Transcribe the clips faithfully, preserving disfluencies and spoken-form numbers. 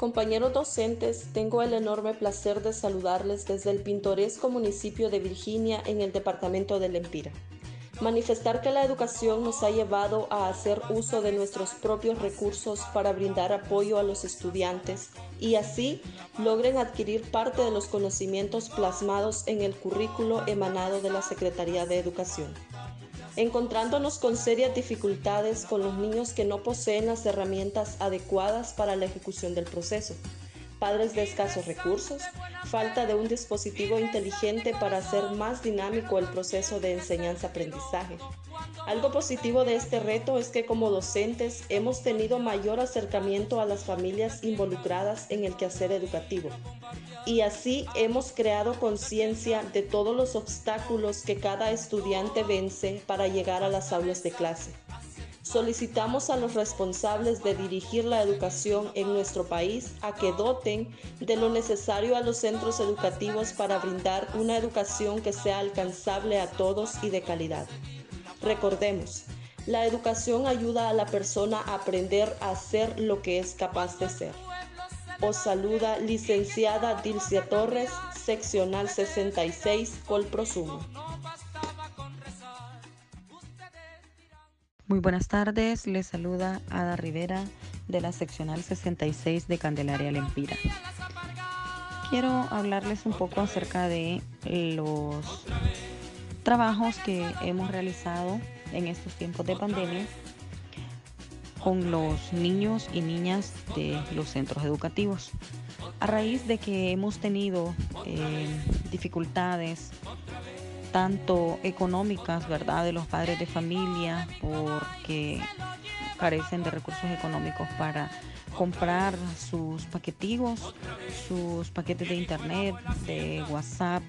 Compañeros docentes, tengo el enorme placer de saludarles desde el pintoresco municipio de Virginia en el departamento de Lempira. Manifestar que la educación nos ha llevado a hacer uso de nuestros propios recursos para brindar apoyo a los estudiantes y así logren adquirir parte de los conocimientos plasmados en el currículo emanado de la Secretaría de Educación. Encontrándonos con serias dificultades con los niños que no poseen las herramientas adecuadas para la ejecución del proceso, padres de escasos recursos, falta de un dispositivo inteligente para hacer más dinámico el proceso de enseñanza-aprendizaje. Algo positivo de este reto es que como docentes hemos tenido mayor acercamiento a las familias involucradas en el quehacer educativo y así hemos creado conciencia de todos los obstáculos que cada estudiante vence para llegar a las aulas de clase. Solicitamos a los responsables de dirigir la educación en nuestro país a que doten de lo necesario a los centros educativos para brindar una educación que sea alcanzable a todos y de calidad. Recordemos, la educación ayuda a la persona a aprender a ser lo que es capaz de ser. Os saluda licenciada Dilcia Torres, seccional sesenta y seis, Colprosumo. Muy buenas tardes, les saluda Ada Rivera de la seccional sesenta y seis de Candelaria Lempira. Quiero hablarles un poco acerca de los trabajos que hemos realizado en estos tiempos de pandemia con los niños y niñas de los centros educativos. A raíz de que hemos tenido eh, dificultades tanto económicas, ¿verdad?, de los padres de familia, porque carecen de recursos económicos para comprar sus paquetigos, sus paquetes de internet, de WhatsApp.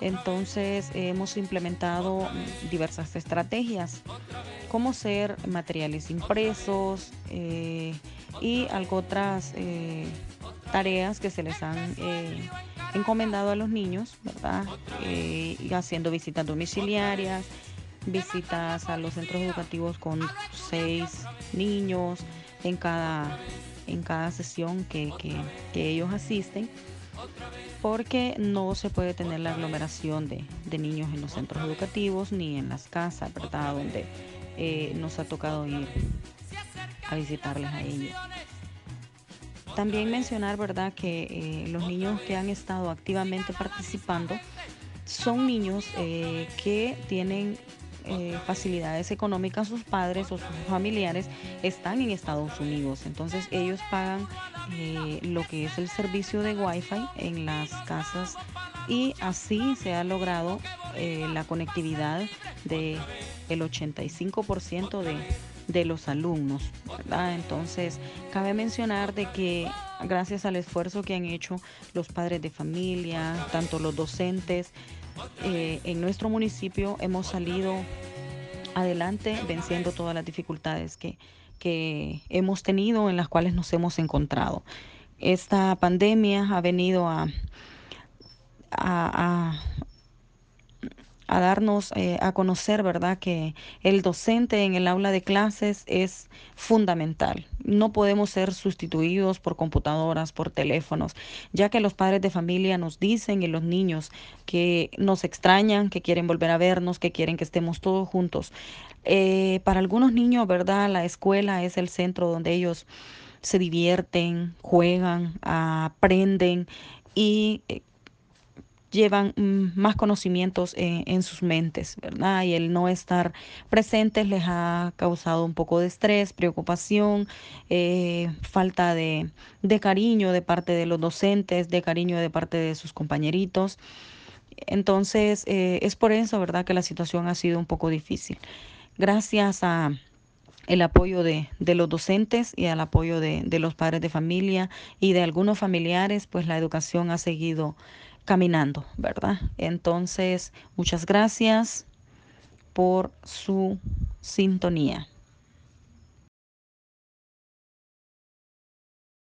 Entonces hemos implementado diversas estrategias, como ser materiales impresos eh, y algo otras eh, tareas que se les han eh, encomendado a los niños, ¿verdad? Eh, haciendo visitas domiciliarias, visitas a los centros educativos con seis niños en cada, en cada sesión que, que, que ellos asisten, porque no se puede tener la aglomeración de, de niños en los centros educativos ni en las casas, ¿verdad?, donde eh, nos ha tocado ir a visitarles a ellos. También mencionar, ¿verdad?, que eh, los niños que han estado activamente participando son niños eh, que tienen eh, facilidades económicas, sus padres o sus familiares están en Estados Unidos, entonces ellos pagan eh, lo que es el servicio de Wi-Fi en las casas y así se ha logrado eh, la conectividad del ochenta y cinco por ciento de de los alumnos, ¿verdad? Entonces, cabe mencionar de que gracias al esfuerzo que han hecho los padres de familia, tanto los docentes, eh, en nuestro municipio hemos salido adelante venciendo todas las dificultades que, que hemos tenido, en las cuales nos hemos encontrado. Esta pandemia ha venido a, a, a a darnos eh, a conocer, ¿verdad?, que el docente en el aula de clases es fundamental. No podemos ser sustituidos por computadoras, por teléfonos, ya que los padres de familia nos dicen, y los niños, que nos extrañan, que quieren volver a vernos, que quieren que estemos todos juntos. Eh, para algunos niños, ¿verdad?, la escuela es el centro donde ellos se divierten, juegan, aprenden y eh, llevan más conocimientos en, en sus mentes, ¿verdad? Y el no estar presentes les ha causado un poco de estrés, preocupación, eh, falta de, de cariño de parte de los docentes, de cariño de parte de sus compañeritos. Entonces, eh, es por eso, ¿verdad?, que la situación ha sido un poco difícil. Gracias a el apoyo de, de los docentes y al apoyo de, de los padres de familia y de algunos familiares, pues la educación ha seguido caminando, ¿verdad? Entonces, muchas gracias por su sintonía.